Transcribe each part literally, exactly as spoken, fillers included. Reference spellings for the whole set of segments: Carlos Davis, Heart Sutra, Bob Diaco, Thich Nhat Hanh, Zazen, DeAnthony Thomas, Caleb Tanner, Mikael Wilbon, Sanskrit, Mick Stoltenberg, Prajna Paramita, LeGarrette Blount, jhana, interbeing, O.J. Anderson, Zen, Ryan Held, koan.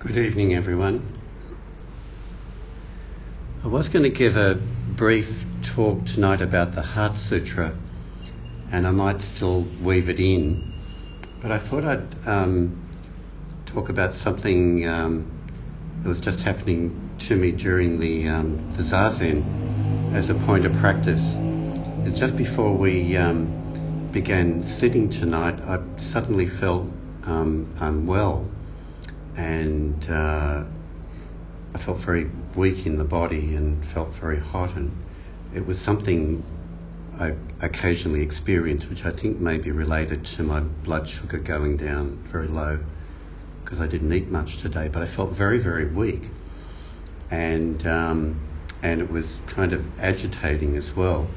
Good evening, everyone. I was going to give a brief talk tonight about the Heart Sutra, and I might still weave it in, but I thought I'd um, talk about something um, that was just happening to me during the, um, the Zazen as a point of practice. And just before we um, began sitting tonight, I suddenly felt um, unwell. And uh, I felt very weak in the body and felt very hot, and it was something I occasionally experienced, which I think may be related to my blood sugar going down very low because I didn't eat much today. But I felt very, very weak, and um, and it was kind of agitating as well.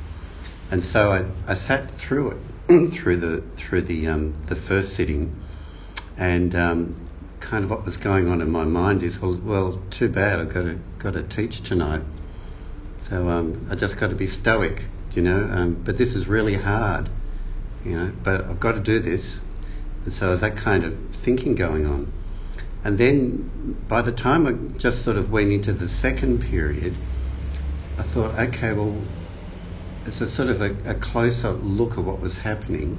And so I, I sat through it through the through the um, the first sitting, and. Um, Kind of what was going on in my mind is, well, well, too bad. I've got to got to teach tonight, so um, I just got to be stoic, you know. Um, but this is really hard, you know. But I've got to do this, and so there's that kind of thinking going on. And then by the time I just sort of went into the second period, I thought, okay, well, it's a sort of a, a closer look at what was happening,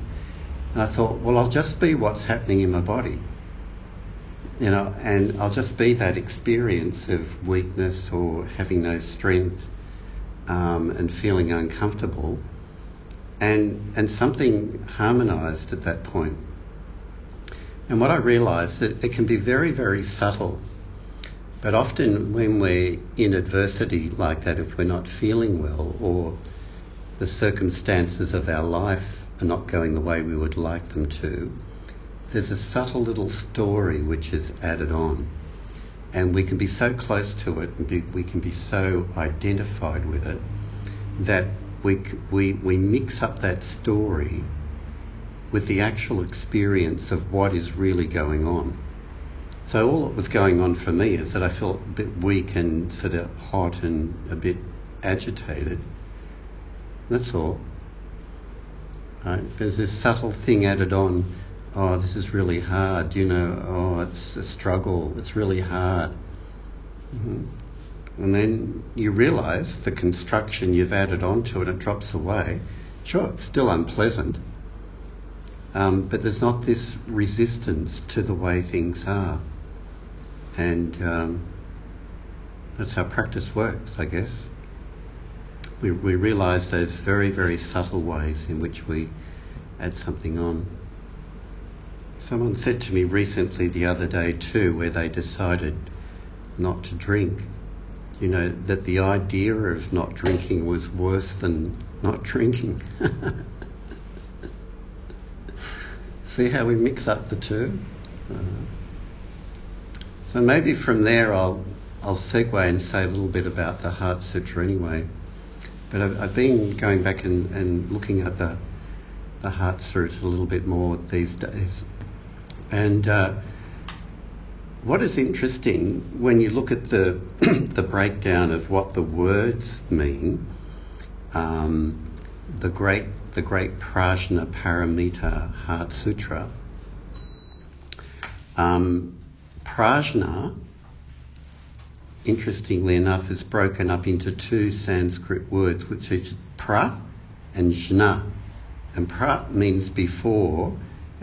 and I thought, well, I'll just be what's happening in my body. You know, and I'll just be that experience of weakness or having no strength um, and feeling uncomfortable, and and something harmonised at that point. And what I realised that it can be very, very subtle, but often when we're in adversity like that, if we're not feeling well or the circumstances of our life are not going the way we would like them to, there's a subtle little story which is added on, and we can be so close to it, and be, we can be so identified with it that we, we, we mix up that story with the actual experience of what is really going on. So all that was going on for me is that I felt a bit weak and sort of hot and a bit agitated. That's all. Right? There's this subtle thing added on. Oh, this is really hard, you know, oh, it's a struggle, it's really hard. Mm-hmm. And then you realise the construction you've added onto it, it drops away. Sure, it's still unpleasant, um, but there's not this resistance to the way things are. And um, that's how practice works, I guess. We, we realise those very, very subtle ways in which we add something on. Someone said to me recently the other day too, where they decided not to drink, you know, that the idea of not drinking was worse than not drinking. See how we mix up the two? Uh, so maybe from there I'll I'll segue and say a little bit about the Heart Sutra anyway. But I've, I've been going back and, and looking at the, the Heart Sutra a little bit more these days. And uh, what is interesting when you look at the the breakdown of what the words mean, um, the great the great Prajna Paramita Heart Sutra. Um, Prajna, interestingly enough, is broken up into two Sanskrit words, which is pra and jhana. And pra means before.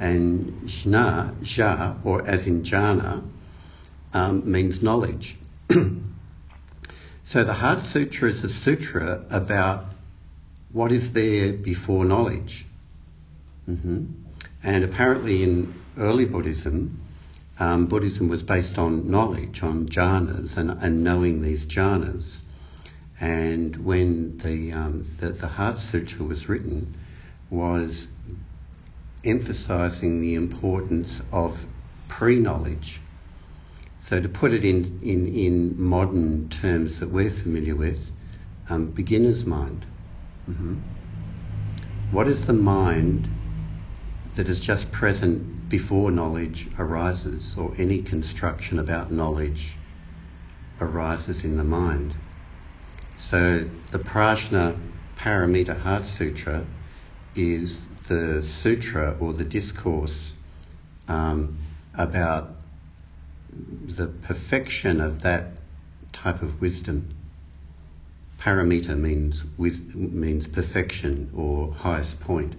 And jhana, jha, or as in jhana, um, means knowledge. So the Heart Sutra is a sutra about what is there before knowledge. Mm-hmm. And apparently in early Buddhism, um, Buddhism was based on knowledge, on jhanas, and, and knowing these jhanas. And when the, um, the, the Heart Sutra was written, was emphasising the importance of pre-knowledge. So to put it in, in, in modern terms that we're familiar with, um, beginner's mind. Mm-hmm. What is the mind that is just present before knowledge arises, or any construction about knowledge arises in the mind? So the Prajna Paramita Heart Sutra is the sutra or the discourse um, about the perfection of that type of wisdom. Paramita means with, means perfection or highest point.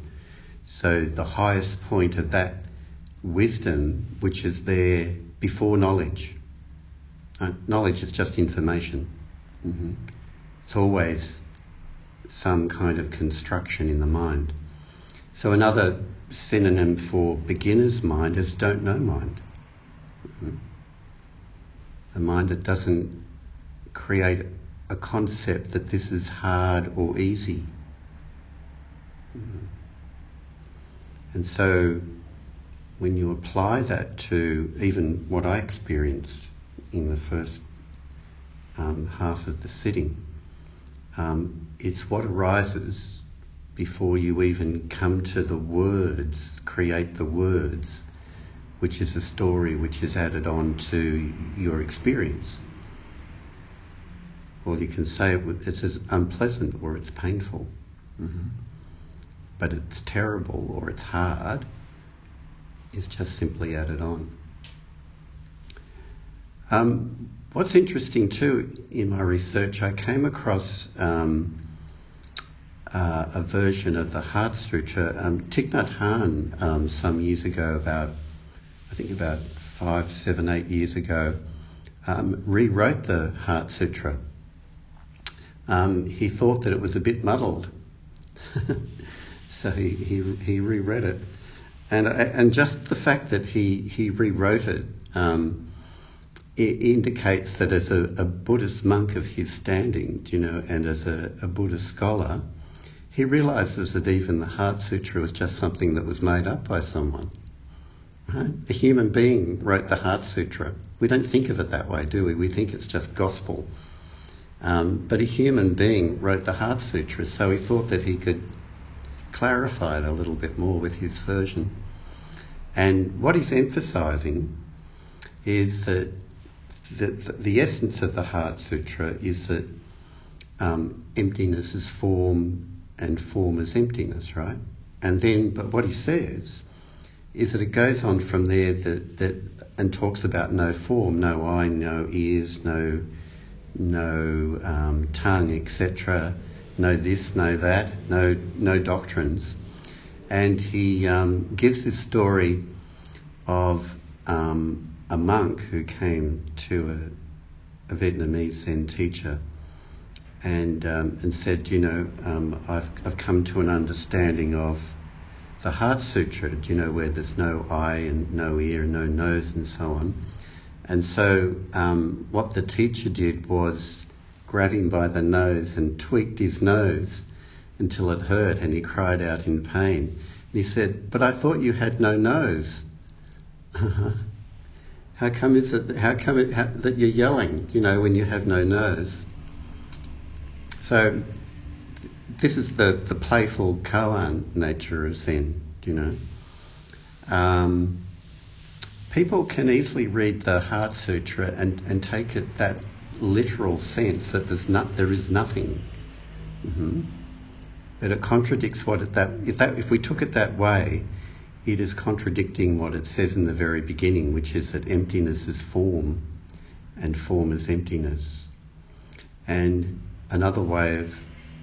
So the highest point of that wisdom, which is there before knowledge. Uh, knowledge is just information. Mm-hmm. It's always some kind of construction in the mind. So another synonym for beginner's mind is don't know mind. Mm-hmm. The mind that doesn't create a concept that this is hard or easy. Mm-hmm. And so when you apply that to even what I experienced in the first um, half of the sitting, um, it's what arises before you even come to the words, create the words, which is a story which is added on to your experience. Or you can say it's as unpleasant or it's painful. Mm-hmm. But it's terrible or it's hard is just simply added on. Um, what's interesting too, in my research, I came across um, uh, a version of the Heart Sutra. Um, Thich Nhat Hanh, um, some years ago, about, I think about five, seven, eight years ago, um, rewrote the Heart Sutra. Um, he thought that it was a bit muddled. So he, he he reread it, and and just the fact that he he rewrote it, um, it indicates that as a, a Buddhist monk of his standing, you know, and as a, a Buddhist scholar, he realizes that even the Heart Sutra was just something that was made up by someone. Right? A human being wrote the Heart Sutra. We don't think of it that way, do we? We think it's just gospel, um, but a human being wrote the Heart Sutra, so he thought that he could clarify it a little bit more with his version. And what he's emphasising is that the, the essence of the Heart Sutra is that um, emptiness is form and form is emptiness, right? And then, but what he says is that it goes on from there that, that and talks about no form, no eye, no ears, no, no um, tongue, et cetera, no this, no that, no no doctrines. And he um, gives this story of um, a monk who came to a, a Vietnamese Zen teacher and um, and said, you know, um, I've, I've come to an understanding of the Heart Sutra, you know, where there's no eye and no ear and no nose and so on. And so um, what the teacher did was grabbed him by the nose and tweaked his nose until it hurt, and he cried out in pain. And he said, "But I thought you had no nose. How come is it? How come it, how, that you're yelling? You know, when you have no nose." So this is the the playful koan nature of Zen. You know, um, people can easily read the Heart Sutra and and take it that literal sense that there's not, there is nothing, mm-hmm. But it contradicts what it, that if that if we took it that way, it is contradicting what it says in the very beginning, which is that emptiness is form, and form is emptiness. And another way of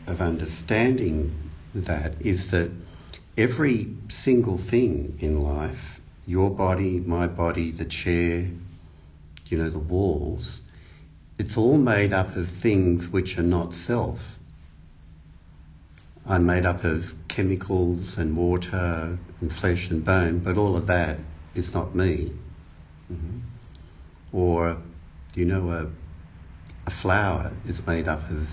of understanding that is that every single thing in life, your body, my body, the chair, you know, the walls, it's all made up of things which are not self. I'm made up of chemicals and water and flesh and bone, but all of that is not me. Mm-hmm. Or, you know, a, a flower is made up of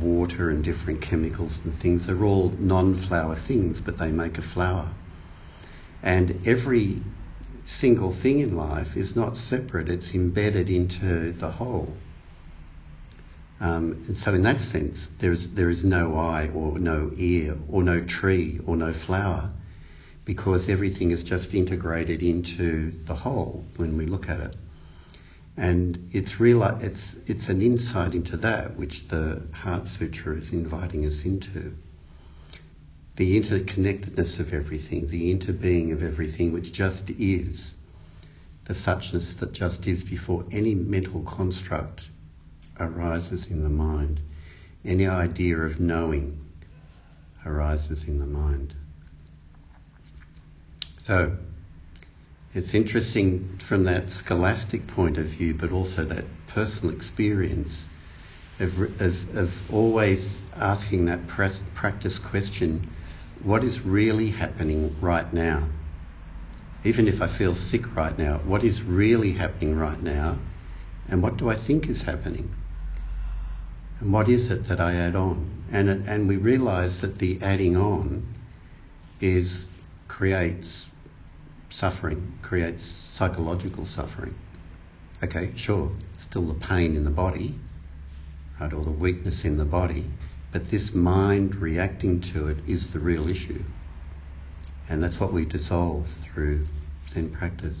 water and different chemicals and things. They're all non-flower things, but they make a flower. And every single thing in life is not separate, it's embedded into the whole. Um, and so in that sense, there is there is no eye or no ear or no tree or no flower, because everything is just integrated into the whole when we look at it. And it's real, it's it's an insight into that which the Heart Sutra is inviting us into. The interconnectedness of everything, the interbeing of everything, which just is. the suchness that just is before any mental construct arises in the mind. Any idea of knowing arises in the mind. So it's interesting from that scholastic point of view, but also that personal experience of, of, of always asking that practice question, what is really happening right now? Even if I feel sick right now, what is really happening right now? And what do I think is happening? And what is it that I add on? And, and we realise that the adding on is creates suffering, creates psychological suffering. Okay, sure, still the pain in the body, right, or the weakness in the body, but this mind reacting to it is the real issue. And that's what we dissolve through Zen practice.